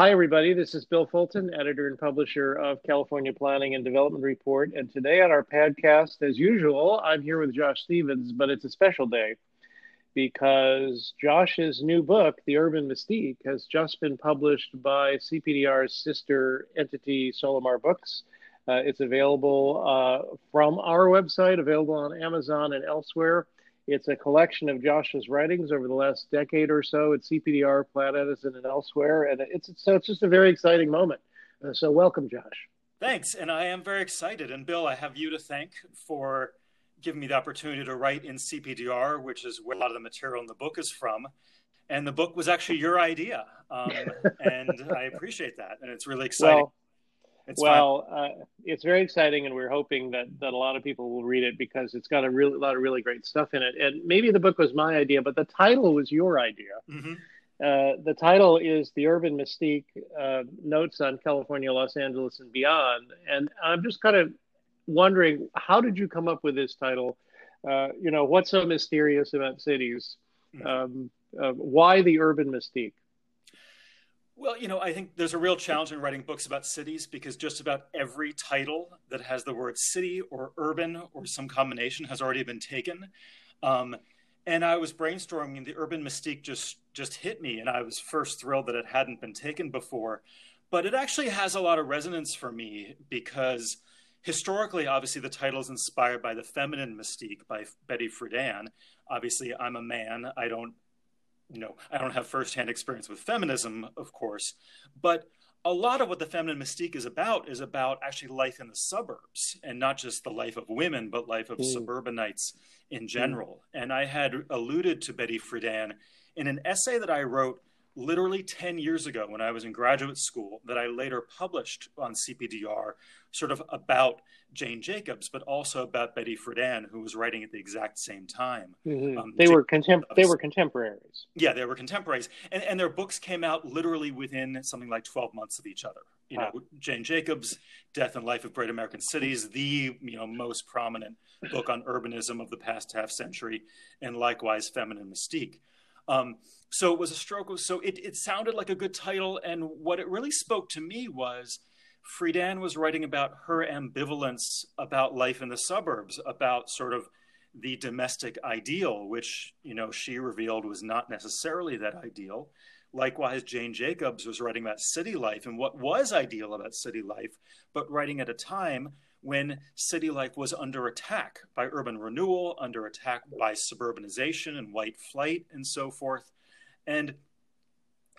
Hi, everybody. This is Bill Fulton, editor and publisher of California Planning and Development Report. And today on our podcast, as usual, I'm here with Josh Stevens, but it's a special day because Josh's new book, The Urban Mystique, has just been published by CPDR's sister entity, Solimar Books. It's available from our website, available on Amazon and elsewhere. It's a collection of Josh's writings over the last decade or so at CPDR, Platt Edison, and elsewhere. And it's just a very exciting moment. So welcome, Josh. Thanks. And I am very excited. And Bill, I have you to thank for giving me the opportunity to write in CPDR, which is where a lot of the material in the book is from. And the book was actually your idea. And I appreciate that. And it's really exciting. It's very exciting, and we're hoping that a lot of people will read it because it's got a lot of really great stuff in it. And maybe the book was my idea, but the title was your idea. Mm-hmm. The title is The Urban Mystique, Notes on California, Los Angeles, and Beyond. And I'm just kind of wondering, how did you come up with this title? What's so mysterious about cities? Mm-hmm. Why The Urban Mystique? Well, I think there's a real challenge in writing books about cities because just about every title that has the word city or urban or some combination has already been taken. And I was brainstorming, and The Urban Mystique just hit me, and I was first thrilled that it hadn't been taken before. But it actually has a lot of resonance for me because historically, obviously, the title is inspired by The Feminine Mystique by Betty Friedan. Obviously, I'm a man. I don't have firsthand experience with feminism, of course, but a lot of what The Feminine Mystique is about actually life in the suburbs, and not just the life of women, but life of suburbanites in general. And I had alluded to Betty Friedan in an essay that I wrote literally 10 years ago when I was in graduate school that I later published on CPDR, sort of about Jane Jacobs, but also about Betty Friedan, who was writing at the exact same time. Mm-hmm. They were contemporaries. Yeah, they were contemporaries. And their books came out literally within something like 12 months of each other. Jane Jacobs, Death and Life of Great American Cities, the most prominent book on urbanism of the past half century, and likewise Feminine Mystique. So it was a stroke of, it sounded like a good title. And what it really spoke to me was Friedan was writing about her ambivalence about life in the suburbs, about sort of the domestic ideal, which, she revealed was not necessarily that ideal. Likewise, Jane Jacobs was writing about city life and what was ideal about city life, but writing at a time when city life was under attack by urban renewal, under attack by suburbanization and white flight and so forth. And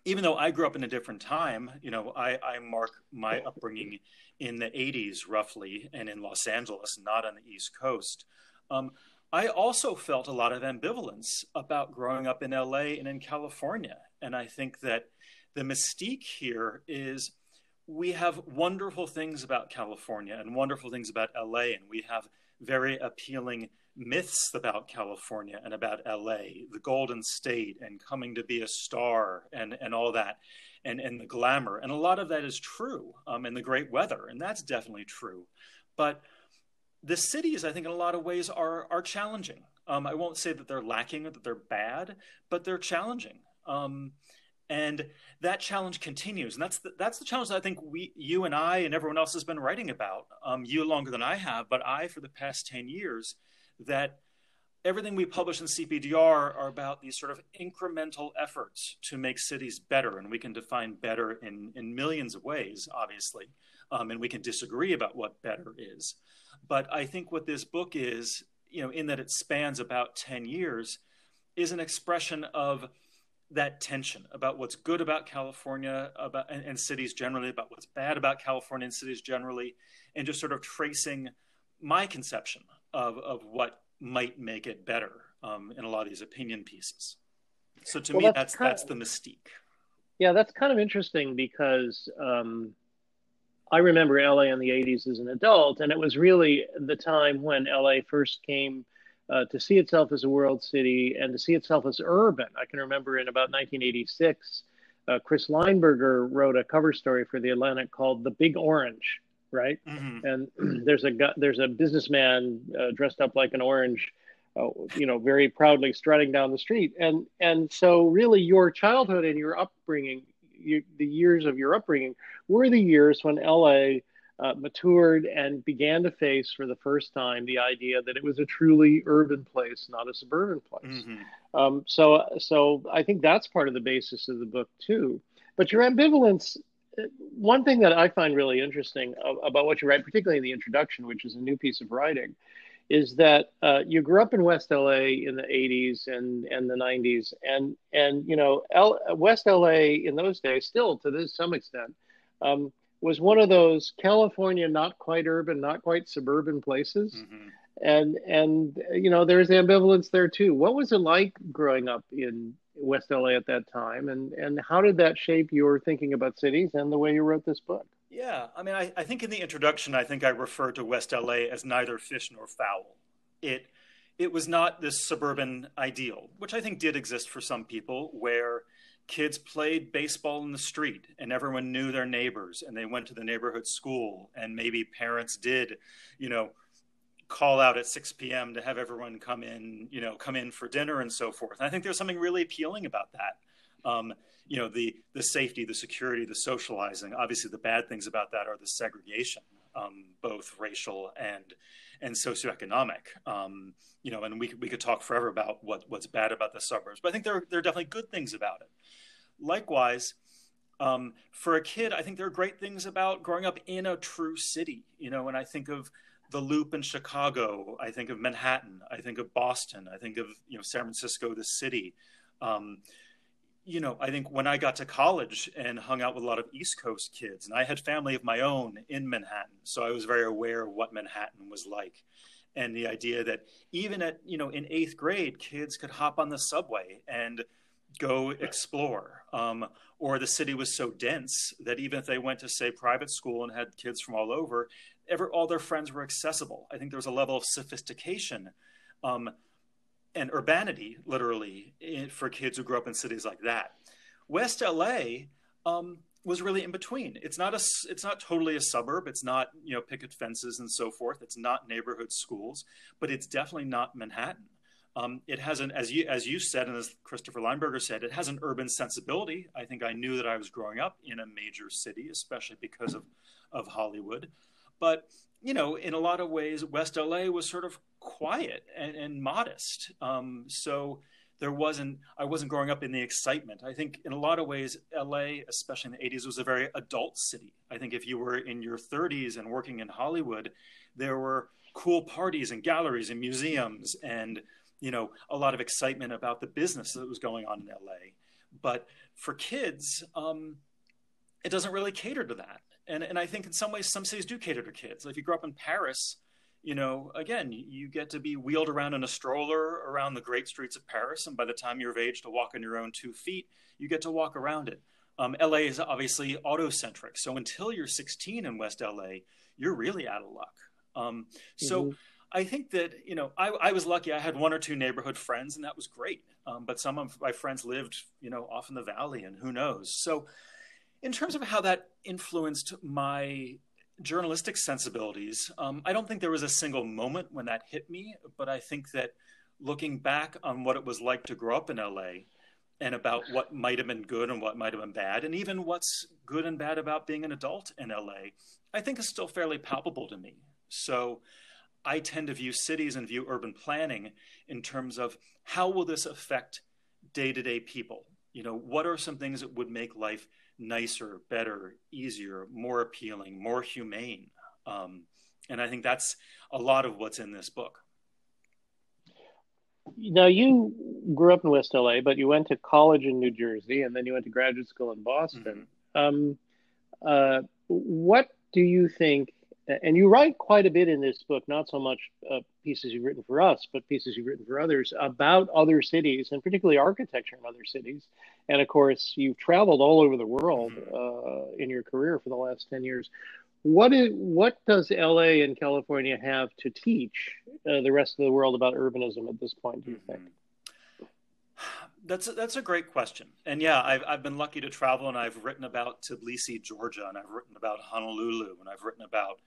even though I grew up in a different time, I mark my upbringing in the 80s roughly and in Los Angeles, not on the East Coast. I also felt a lot of ambivalence about growing up in LA and in California. And I think that the mystique here is we have wonderful things about California and wonderful things about LA, and we have very appealing myths about California and about LA, the Golden State and coming to be a star and all that, and the glamour. And a lot of that is true, and the great weather, and that's definitely true. But the cities, I think, in a lot of ways are challenging. I won't say that they're lacking or that they're bad, but they're challenging. And that challenge continues. And that's the challenge that I think you and I and everyone else has been writing about, you longer than I have, but I for the past 10 years, that everything we publish in CPDR are about these sort of incremental efforts to make cities better. And we can define better in millions of ways, obviously. And we can disagree about what better is. But I think what this book is, in that it spans about 10 years, is an expression of that tension about what's good about California and cities generally, about what's bad about California and cities generally, and just sort of tracing my conception of what might make it better in a lot of these opinion pieces. So to me, that's the mystique. Yeah, that's kind of interesting because I remember LA in the 80s as an adult, and it was really the time when LA first came to see itself as a world city and to see itself as urban. I can remember in about 1986, Chris Lineberger wrote a cover story for The Atlantic called The Big Orange, right? Mm-hmm. And there's a businessman dressed up like an orange, very proudly strutting down the street. And so really your childhood and your upbringing, the years of your upbringing were the years when L.A. Matured and began to face for the first time the idea that it was a truly urban place, not a suburban place. Mm-hmm. So I think that's part of the basis of the book too. But your ambivalence, one thing that I find really interesting about what you write, particularly in the introduction, which is a new piece of writing, is that you grew up in West LA in the 80s and the 90s, and you know, West LA in those days, still to this some extent, was one of those California, not quite urban, not quite suburban places. Mm-hmm. And you know, there's ambivalence there too. What was it like growing up in West LA at that time? And how did that shape your thinking about cities and the way you wrote this book? Yeah, I mean, I think in the introduction, I think I referred to West LA as neither fish nor fowl. It was not this suburban ideal, which I think did exist for some people, where kids played baseball in the street and everyone knew their neighbors and they went to the neighborhood school, and maybe parents did, you know, call out at 6 p.m. to have everyone come in for dinner and so forth. And I think there's something really appealing about that. You know, the safety, the security, the socializing. Obviously the bad things about that are the segregation, both racial and socioeconomic. You know, and we could talk forever about what's bad about the suburbs, but I think there are definitely good things about it. Likewise, for a kid, I think there are great things about growing up in a true city, you know, and I think of the Loop in Chicago, I think of Manhattan, I think of Boston, I think of, you know, San Francisco, the city. You know, I think when I got to college and hung out with a lot of East Coast kids, and I had family of my own in Manhattan, so I was very aware of what Manhattan was like. And the idea that even at, you know, in 8th grade, kids could hop on the subway and go explore, or the city was so dense that even if they went to, say, private school and had kids from all over, all their friends were accessible. I think there was a level of sophistication and urbanity, literally, for kids who grew up in cities like that. West LA was really in between. It's not totally a suburb. It's not, you know, picket fences and so forth. It's not neighborhood schools, but it's definitely not Manhattan. It has an, as you said, and as Christopher Lineberger said, it has an urban sensibility. I think I knew that I was growing up in a major city, especially because of Hollywood. But, you know, in a lot of ways, West LA was sort of quiet and modest. So I wasn't growing up in the excitement. I think in a lot of ways, LA, especially in the 80s, was a very adult city. I think if you were in your 30s and working in Hollywood, there were cool parties and galleries and museums and, you know, a lot of excitement about the business that was going on in LA. But for kids, it doesn't really cater to that. And I think in some ways, some cities do cater to kids. Like if you grow up in Paris, you know, again, you get to be wheeled around in a stroller around the great streets of Paris. And by the time you're of age to walk on your own 2 feet, you get to walk around it. LA is obviously auto-centric. So until you're 16 in West LA, you're really out of luck. So I think that, you know, I was lucky. I had 1 or 2 neighborhood friends, and that was great. But some of my friends lived, you know, off in the valley, and who knows. So in terms of how that influenced my journalistic sensibilities, I don't think there was a single moment when that hit me. But I think that looking back on what it was like to grow up in LA, and about what might have been good and what might have been bad, and even what's good and bad about being an adult in LA, I think is still fairly palpable to me. So I tend to view cities and view urban planning in terms of how will this affect day-to-day people? You know, what are some things that would make life nicer, better, easier, more appealing, more humane? And I think that's a lot of what's in this book. Now, you grew up in West LA, but you went to college in New Jersey, and then you went to graduate school in Boston. Mm-hmm. What do you think? And you write quite a bit in this book, not so much pieces you've written for us, but pieces you've written for others about other cities, and particularly architecture in other cities. And of course, you've traveled all over the world in your career for the last 10 years. What does LA and California have to teach the rest of the world about urbanism at this point, do you think? That's a great question. And yeah, I've been lucky to travel, and I've written about Tbilisi, Georgia, and I've written about Honolulu, and I've written about,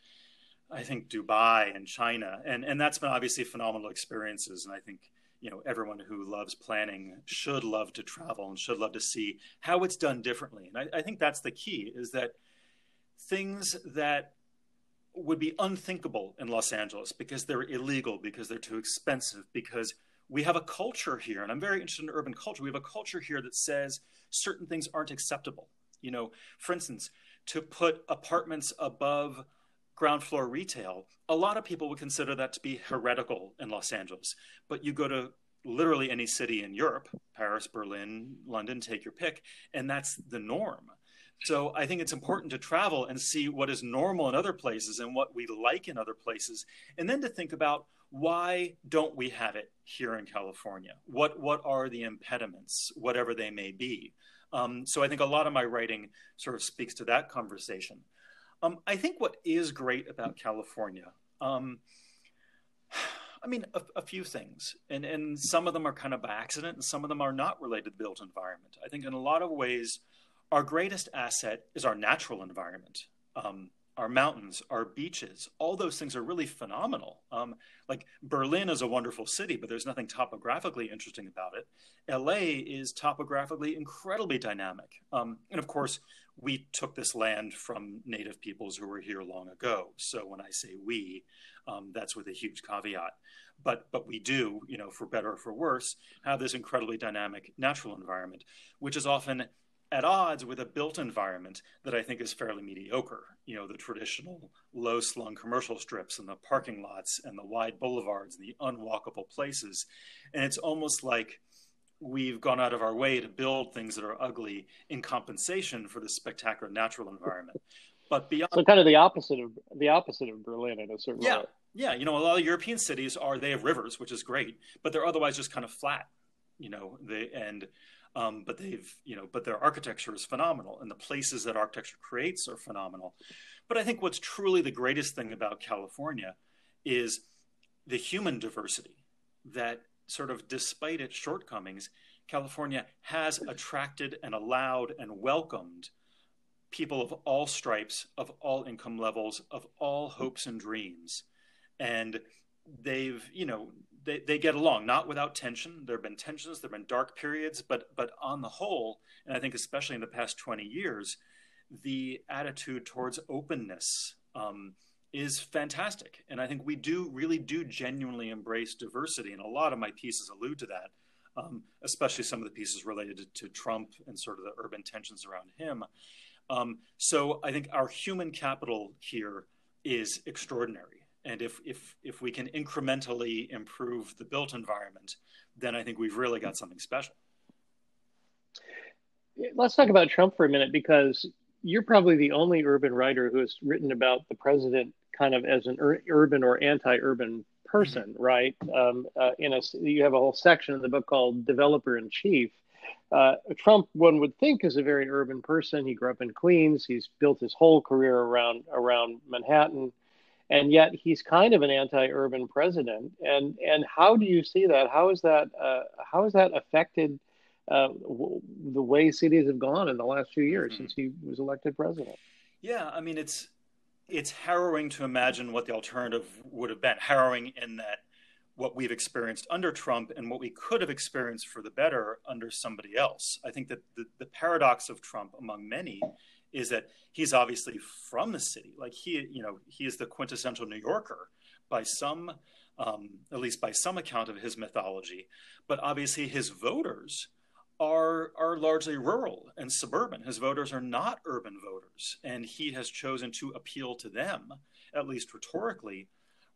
I think, Dubai and China. And that's been obviously phenomenal experiences. And I think, you know, everyone who loves planning should love to travel and should love to see how it's done differently. And I think that's the key, is that things that would be unthinkable in Los Angeles because they're illegal, because they're too expensive, because we have a culture here, and I'm very interested in urban culture. We have a culture here that says certain things aren't acceptable. You know, for instance, to put apartments above ground floor retail, a lot of people would consider that to be heretical in Los Angeles. But you go to literally any city in Europe, Paris, Berlin, London, take your pick, and that's the norm. So I think it's important to travel and see what is normal in other places and what we like in other places, and then to think about, why don't we have it here in California? What are the impediments, whatever they may be? So I think a lot of my writing sort of speaks to that conversation. I think what is great about California, I mean, a few things, and some of them are kind of by accident and some of them are not related to the built environment. I think in a lot of ways, our greatest asset is our natural environment. Our mountains, our beaches, all those things are really phenomenal. Like Berlin is a wonderful city, but there's nothing topographically interesting about it. LA is topographically incredibly dynamic. And of course, we took this land from native peoples who were here long ago. So when I say we, that's with a huge caveat. But we do, you know, for better or for worse, have this incredibly dynamic natural environment, which is often at odds with a built environment that I think is fairly mediocre. You know, the traditional low slung commercial strips and the parking lots and the wide boulevards and the unwalkable places. And it's almost like we've gone out of our way to build things that are ugly in compensation for this spectacular natural environment. But beyond, so kind of the opposite of Berlin in a certain way. Yeah. You know, a lot of European cities are, they have rivers, which is great, but they're otherwise just kind of flat, you know, but their architecture is phenomenal, and the places that architecture creates are phenomenal. But I think what's truly the greatest thing about California is the human diversity that, sort of despite its shortcomings, California has attracted and allowed and welcomed people of all stripes, of all income levels, of all hopes and dreams. And they've, you know, they get along, not without tension. There have been tensions, there have been dark periods, but on the whole, and I think especially in the past 20 years, the attitude towards openness is fantastic. And I think we really do genuinely embrace diversity. And a lot of my pieces allude to that, especially some of the pieces related to Trump and sort of the urban tensions around him. So I think our human capital here is extraordinary. And if we can incrementally improve the built environment, then I think we've really got something special. Let's talk about Trump for a minute, because you're probably the only urban writer who has written about the president kind of as an urban or anti-urban person, mm-hmm. right? You have a whole section in the book called Developer in Chief. Trump, one would think, is a very urban person. He grew up in Queens. He's built his whole career around Manhattan. And yet he's kind of an anti-urban president. And how do you see that? How has that affected the way cities have gone in the last few years mm-hmm. since he was elected president? Yeah, I mean, it's harrowing to imagine what the alternative would have been. Harrowing in that what we've experienced under Trump and what we could have experienced for the better under somebody else. I think that the paradox of Trump, among many, is that he's obviously from the city. Like he is the quintessential New Yorker by some, at least by some account of his mythology. But obviously his voters are largely rural and suburban. His voters are not urban voters. And he has chosen to appeal to them, at least rhetorically,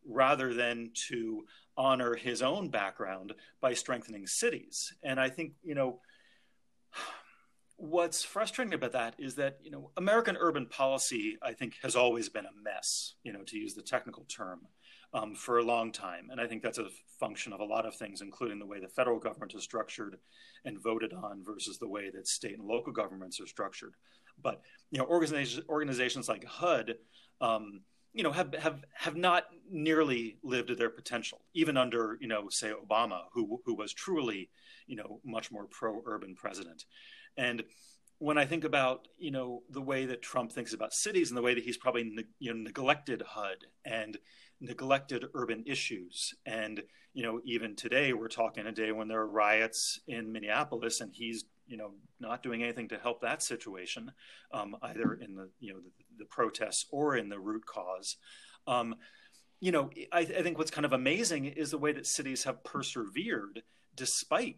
rather than to honor his own background by strengthening cities. And I think, you know, what's frustrating about that is that, you know, American urban policy, I think, has always been a mess, you know, to use the technical term, for a long time. And I think that's a function of a lot of things, including the way the federal government is structured and voted on versus the way that state and local governments are structured. But, you know, organizations like HUD, you know, have not nearly lived to their potential, even under, you know, say Obama, who was truly, you know, much more pro-urban president. And when I think about, you know, the way that Trump thinks about cities and the way that he's probably neglected HUD and neglected urban issues. And, you know, even today, we're talking a day when there are riots in Minneapolis, and he's, you know, not doing anything to help that situation, either in the, you know, the protests or in the root cause. You know, I think what's kind of amazing is the way that cities have persevered despite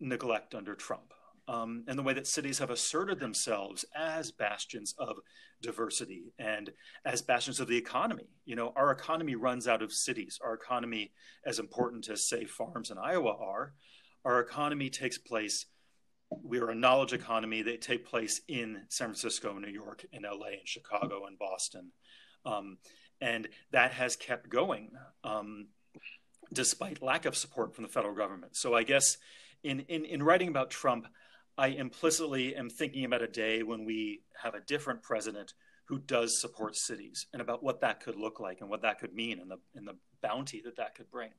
neglect under Trump, and the way that cities have asserted themselves as bastions of diversity and as bastions of the economy. You know, our economy runs out of cities. Our economy, as important as, say, farms in Iowa are, our economy takes place, we are a knowledge economy, they take place in San Francisco, New York, and LA, and Chicago, and Boston. And that has kept going despite lack of support from the federal government. So I guess in writing about Trump, I implicitly am thinking about a day when we have a different president who does support cities, and about what that could look like and what that could mean, and the bounty that that could bring.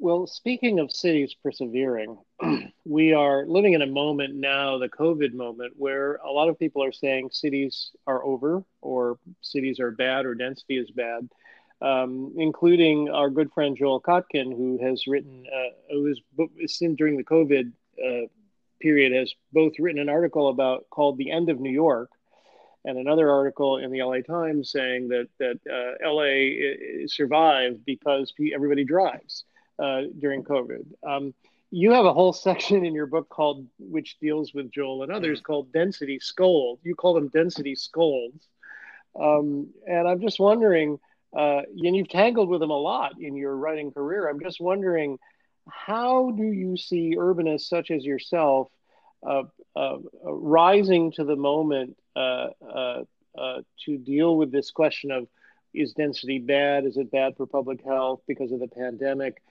Well, speaking of cities persevering, we are living in a moment now, the COVID moment, where a lot of people are saying cities are over, or cities are bad, or density is bad, including our good friend Joel Kotkin, who has written, his book during the COVID period, has both written an article called The End of New York, and another article in the LA Times saying that LA survived because everybody drives. During COVID. You have a whole section in your book which deals with Joel and others, called Density Scolds. You call them Density Scolds. And I'm just wondering, and you've tangled with them a lot in your writing career. I'm just wondering, how do you see urbanists such as yourself rising to the moment to deal with this question of, is density bad? Is it bad for public health because of the pandemic?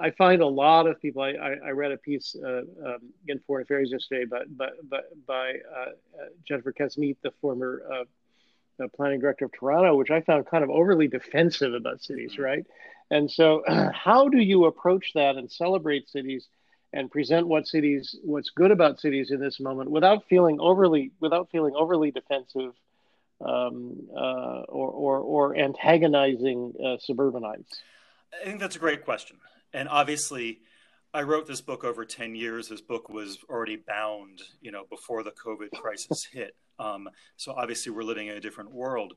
I find a lot of people, I read a piece in Foreign Affairs yesterday by Jennifer Kasmeet, the former planning director of Toronto, which I found kind of overly defensive about cities, right? And so how do you approach that and celebrate cities and present what's good about cities in this moment without feeling overly defensive or antagonizing suburbanites? I think that's a great question. And obviously, I wrote this book over 10 years. This book was already bound, you know, before the COVID crisis hit. So obviously, we're living in a different world.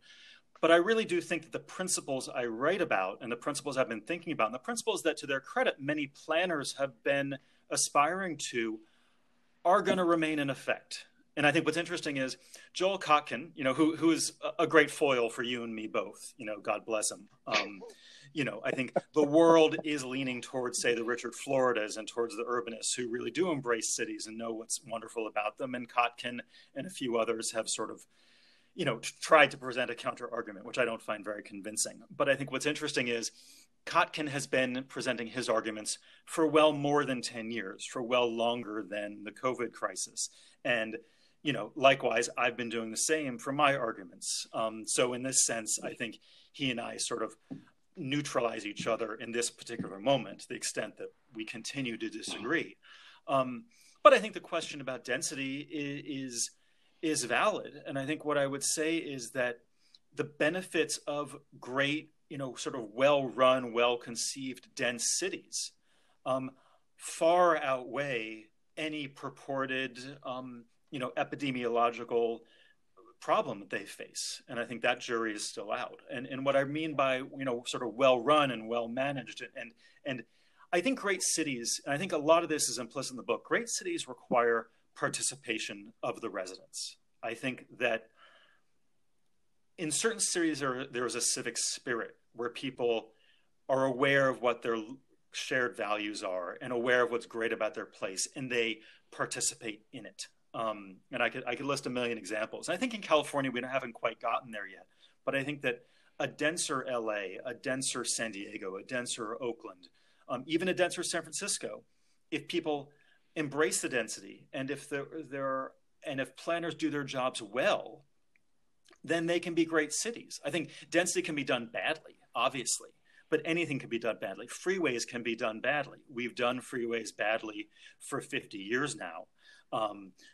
But I really do think that the principles I write about, and the principles I've been thinking about, and the principles that, to their credit, many planners have been aspiring to, are going to remain in effect. And I think what's interesting is Joel Kotkin, you know, who is a great foil for you and me both, you know, God bless him. You know, I think the world is leaning towards, say, the Richard Floridas and towards the urbanists who really do embrace cities and know what's wonderful about them. And Kotkin and a few others have sort of, you know, tried to present a counter argument, which I don't find very convincing. But I think what's interesting is Kotkin has been presenting his arguments for well more than 10 years, for well longer than the COVID crisis. And you know, likewise, I've been doing the same for my arguments. So in this sense, I think he and I sort of neutralize each other in this particular moment, to the extent that we continue to disagree. But I think the question about density is valid. And I think what I would say is that the benefits of great, you know, sort of well-run, well-conceived, dense cities far outweigh any purported you know, epidemiological problem that they face. And I think that jury is still out. And what I mean by, you know, sort of well-run and well-managed, and I think great cities, and I think a lot of this is implicit in the book, great cities require participation of the residents. I think that in certain cities, there is a civic spirit where people are aware of what their shared values are and aware of what's great about their place, and they participate in it. And I could list a million examples. I think in California, we haven't quite gotten there yet, but I think that a denser LA, a denser San Diego, a denser Oakland, even a denser San Francisco, if people embrace the density and if planners do their jobs well, then they can be great cities. I think density can be done badly, obviously, But anything can be done badly. Freeways can be done badly. We've done freeways badly for 50 years now.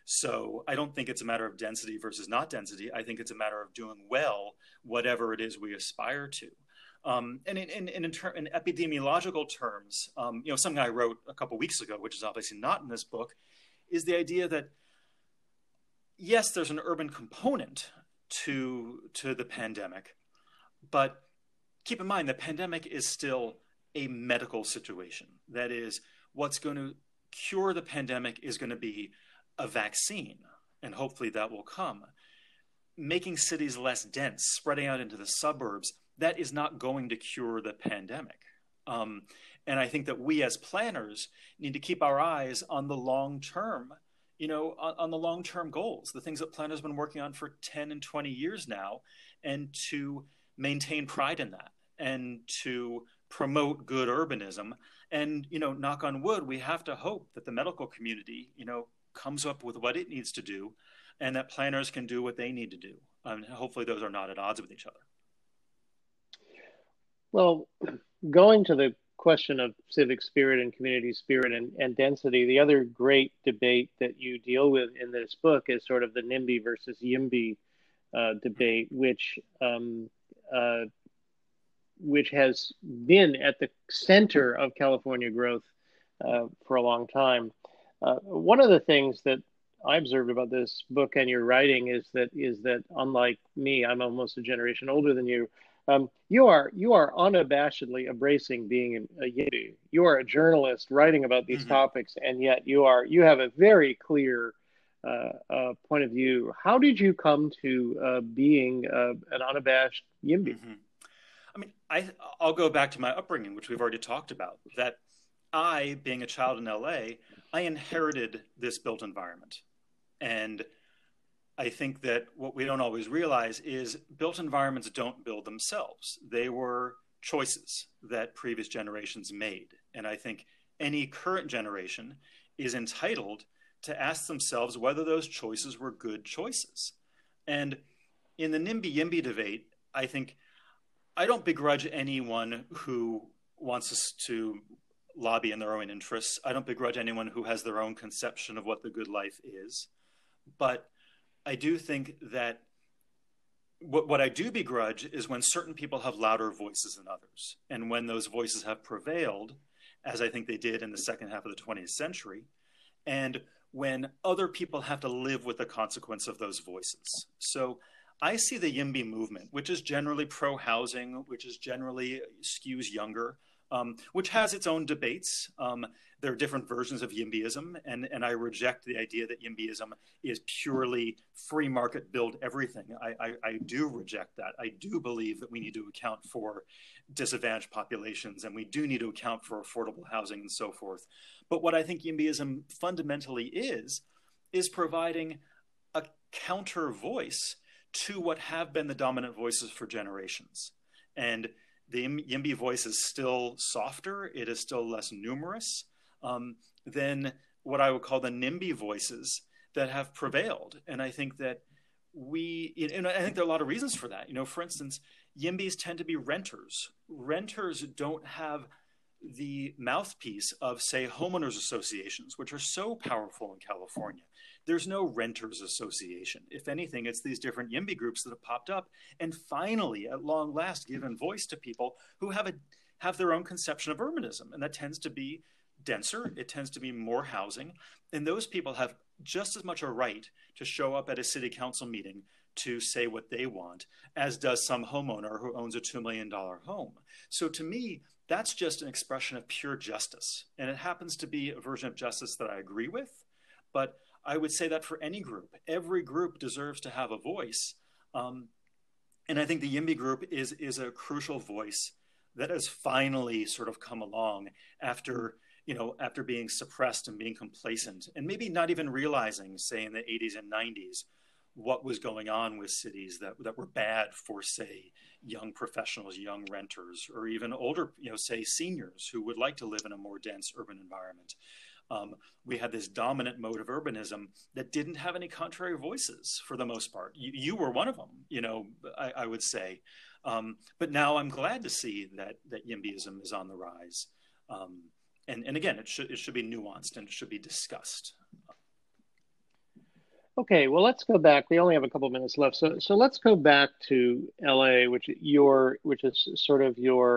So I don't think it's a matter of density versus not density. I think it's a matter of doing well, whatever it is we aspire to. And in epidemiological terms, something I wrote a couple weeks ago, which is obviously not in this book, is the idea that, yes, there's an urban component to the pandemic, but keep in mind the pandemic is still a medical situation. That is, what's going to cure the pandemic is going to be a vaccine, and hopefully that will come. Making cities less dense, spreading out into the suburbs, that is not going to cure the pandemic. And I think that we as planners need to keep our eyes on the long term, on the long term goals, the things that planners have been working on for 10 and 20 years now, and to maintain pride in that and to promote good urbanism. And, knock on wood, we have to hope that the medical community, comes up with what it needs to do and that planners can do what they need to do. And hopefully those are not at odds with each other. Well, going to the question of civic spirit and community spirit and density, the other great debate that you deal with in this book is sort of the NIMBY versus YIMBY debate, which has been at the center of California growth for a long time. One of the things that I observed about this book and your writing is that unlike me, I'm almost a generation older than you. You are unabashedly embracing being a Yippie. You are a journalist writing about these topics, and yet you have a very clear point of view. How did you come to being an unabashed Yippie? Mm-hmm. I mean, I'll go back to my upbringing, which we've already talked about. That I, being a child in LA, I inherited this built environment, and I think that what we don't always realize is built environments don't build themselves. They were choices that previous generations made. And I think any current generation is entitled to ask themselves whether those choices were good choices. And in the NIMBY-YIMBY debate, I think I don't begrudge anyone who wants us to lobby in their own interests. I don't begrudge anyone who has their own conception of what the good life is. But I do think that what I do begrudge is when certain people have louder voices than others. And when those voices have prevailed, as I think they did in the second half of the 20th century, and when other people have to live with the consequence of those voices. So I see the YIMBY movement, which is generally pro-housing, which is generally skews younger, which has its own debates. There are different versions of YIMBYism, and I reject the idea that YIMBYism is purely free market build everything. I do reject that. I do believe that we need to account for disadvantaged populations, and we do need to account for affordable housing and so forth. But what I think YIMBYism fundamentally is providing a counter voice to what have been the dominant voices for generations. And the YIMBY voice is still softer, it is still less numerous than what I would call the NIMBY voices that have prevailed. And I think that I think there are a lot of reasons for that. For instance, YIMBYs tend to be renters. Renters don't have the mouthpiece of, say, homeowners associations, which are so powerful in California. There's no renters association. If anything, it's these different YIMBY groups that have popped up and finally, at long last, given voice to people who have their own conception of urbanism. And that tends to be denser. It tends to be more housing. And those people have just as much a right to show up at a city council meeting to say what they want as does some homeowner who owns a $2 million home. So to me, that's just an expression of pure justice. And it happens to be a version of justice that I agree with, but I would say that for any group. Every group deserves to have a voice. And I think the YIMBY group is a crucial voice that has finally sort of come along after being suppressed and being complacent and maybe not even realizing, say in the 80s and 90s, what was going on with cities that were bad for, say, young professionals, young renters, or even older, say seniors who would like to live in a more dense urban environment. We had this dominant mode of urbanism that didn't have any contrary voices for the most part. You were one of them, you know, I would say. But now I'm glad to see that YIMBYism is on the rise. And again, it should be nuanced and it should be discussed. Okay, well, let's go back. We only have a couple minutes left, so let's go back to LA, which is sort of your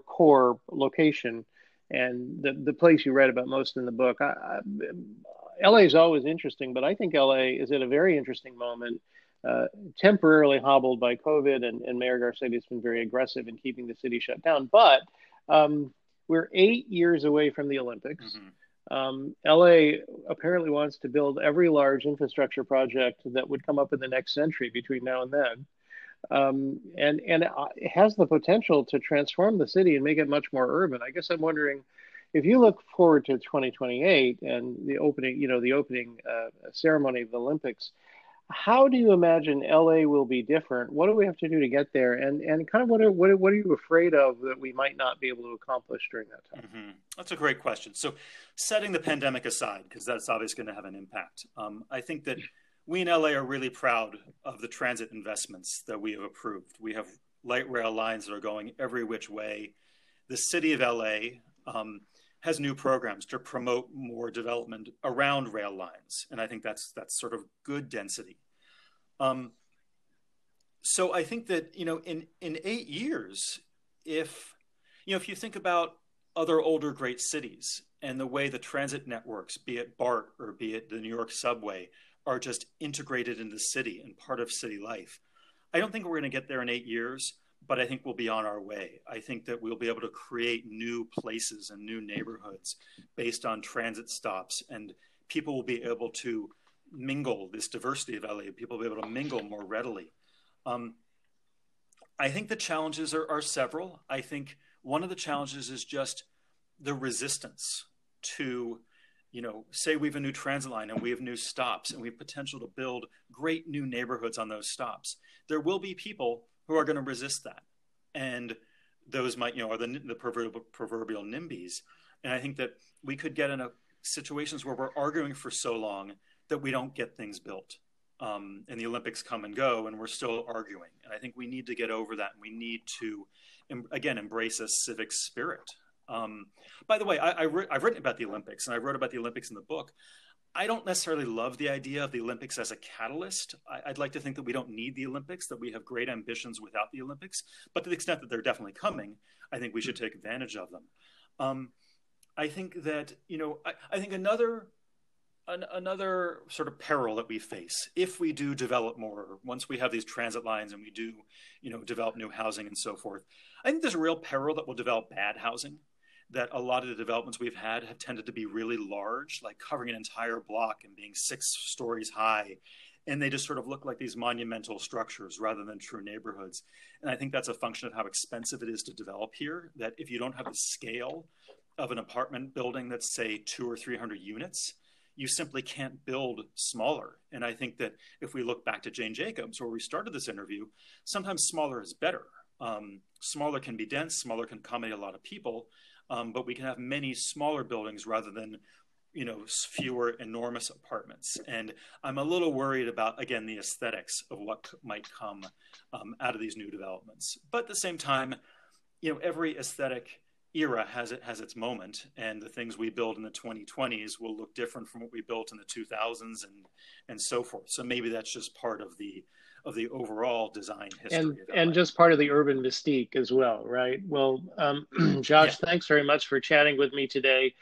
core location and the place you read about most in the book. LA is always interesting, but I think LA is at a very interesting moment, temporarily hobbled by COVID, and Mayor Garcetti has been very aggressive in keeping the city shut down. But we're 8 years away from the Olympics. Mm-hmm. LA apparently wants to build every large infrastructure project that would come up in the next century between now and then. And it has the potential to transform the city and make it much more urban. I guess I'm wondering if you look forward to 2028 and the opening ceremony of the Olympics, how do you imagine LA will be different? What do we have to do to get there? And kind of what are you afraid of that we might not be able to accomplish during that time? Mm-hmm. That's a great question. So setting the pandemic aside, because that's obviously going to have an impact. I think that we in LA are really proud of the transit investments that we have approved. We have light rail lines that are going every which way. The city of LA has new programs to promote more development around rail lines. And I think that's sort of good density. So I think that, you know, in 8 years, if you think about other older great cities and the way the transit networks, be it BART or be it the New York subway, are just integrated into the city and part of city life, I don't think we're going to get there in 8 years. But I think we'll be on our way. I think that we'll be able to create new places and new neighborhoods based on transit stops, and people will be able to mingle. This diversity of LA, people will be able to mingle more readily. I think the challenges are several. I think one of the challenges is just the resistance to, you know, say we have a new transit line and we have new stops and we have potential to build great new neighborhoods on those stops. There will be people who are going to resist that. And those might, you know, are the proverbial NIMBYs. And I think that we could get in situations where we're arguing for so long that we don't get things built. And the Olympics come and go, and we're still arguing. And I think we need to get over that. And we need to, again, embrace a civic spirit. By the way, I've written about the Olympics, and I wrote about the Olympics in the book. I don't necessarily love the idea of the Olympics as a catalyst. I'd like to think that we don't need the Olympics, that we have great ambitions without the Olympics. But to the extent that they're definitely coming, I think we should take advantage of them. I think that, you know, I think another sort of peril that we face, if we do develop more, once we have these transit lines and we do, you know, develop new housing and so forth, I think there's a real peril that we'll develop bad housing. That a lot of the developments we've had have tended to be really large, like covering an entire block and being 6 stories high. And they just sort of look like these monumental structures rather than true neighborhoods. And I think that's a function of how expensive it is to develop here, that if you don't have the scale of an apartment building that's, say, 200 or 300 units, you simply can't build smaller. And I think that if we look back to Jane Jacobs, where we started this interview, sometimes smaller is better. Smaller can be dense, smaller can accommodate a lot of people. But we can have many smaller buildings rather than, you know, fewer enormous apartments. And I'm a little worried about, again, the aesthetics of what might come out of these new developments. But at the same time, you know, every aesthetic era has its moment, and the things we build in the 2020s will look different from what we built in the 2000s and so forth. So maybe that's just part of the overall design history. And just part of the urban mystique as well, right? Well, Josh, Thanks very much for chatting with me today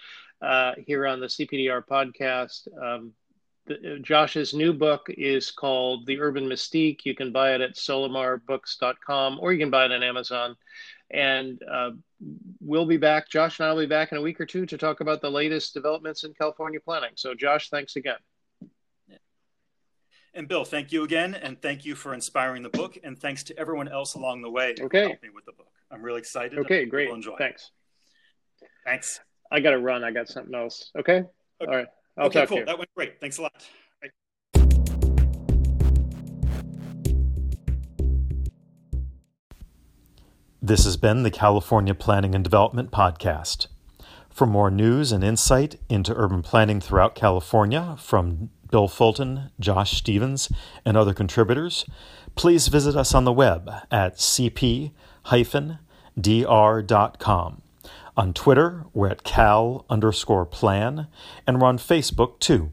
here on the CPDR podcast. Josh's new book is called The Urban Mystique. You can buy it at solimarbooks.com, or you can buy it on Amazon. And we'll be back. Josh and I will be back in a week or two to talk about the latest developments in California planning. So Josh, thanks again. And Bill, thank you again, and thank you for inspiring the book, and thanks to everyone else along the way who helped me with the book. I'm really excited. Okay, great. Enjoy. Thanks. I got to run. I got something else. Okay? All right. I'll talk to you. That went great. Thanks a lot. Bye. This has been the California Planning and Development Podcast. For more news and insight into urban planning throughout California from Bill Fulton, Josh Stevens, and other contributors, please visit us on the web at cp-dr.com. On Twitter, we're at cal_plan, and we're on Facebook too.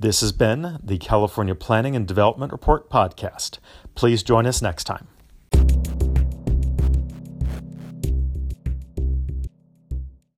This has been the California Planning and Development Report podcast. Please join us next time.